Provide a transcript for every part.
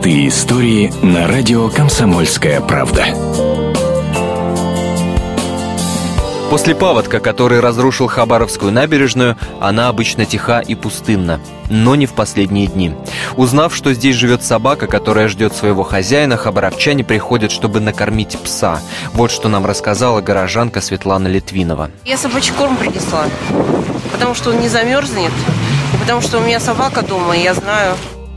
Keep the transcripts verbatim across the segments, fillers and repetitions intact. Простые истории на радио «Комсомольская правда». После паводка, который разрушил Хабаровскую набережную, она обычно тиха и пустынна. Но не в последние дни. Узнав, что здесь живет собака, которая ждет своего хозяина, хабаровчане приходят, чтобы накормить пса. Вот что нам рассказала горожанка Светлана Литвинова. Я собачий корм принесла, потому что он не замерзнет, и потому что у меня собака дома, и я знаю...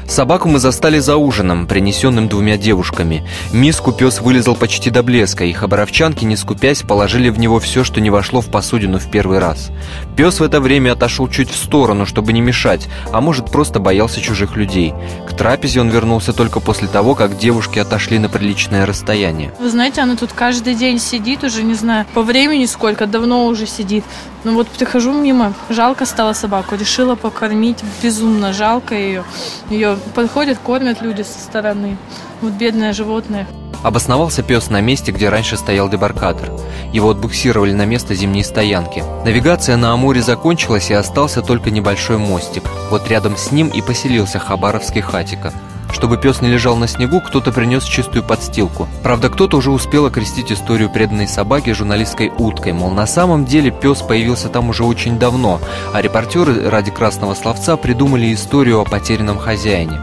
Собаку мы застали за ужином, принесенным двумя девушками. Миску пес вылизал почти до блеска, и хабаровчанки, не скупясь, положили в него все, что не вошло в посудину в первый раз. Пес в это время отошел чуть в сторону, чтобы не мешать, а может, просто боялся чужих людей. К трапезе он вернулся только после того, как девушки отошли на приличное расстояние. Вы знаете, она тут каждый день сидит, уже не знаю, по времени сколько, давно уже сидит. Ну вот прихожу мимо, жалко стало собаку, решила покормить, безумно жалко ее. Ее подходят, кормят люди со стороны. Вот бедное животное. Обосновался пес на месте, где раньше стоял дебаркадер. Его отбуксировали на место зимней стоянки. Навигация на Амуре закончилась, и остался только небольшой мостик. Вот рядом с ним и поселился хабаровский хатико. Чтобы пес не лежал на снегу, кто-то принес чистую подстилку. Правда, кто-то уже успел окрестить историю преданной собаки журналистской уткой. Мол, на самом деле пес появился там уже очень давно, а репортеры ради красного словца придумали историю о потерянном хозяине.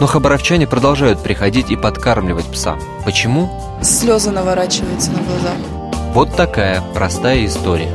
Но хабаровчане продолжают приходить и подкармливать пса. Почему? Слезы наворачиваются на глаза. Вот такая простая история.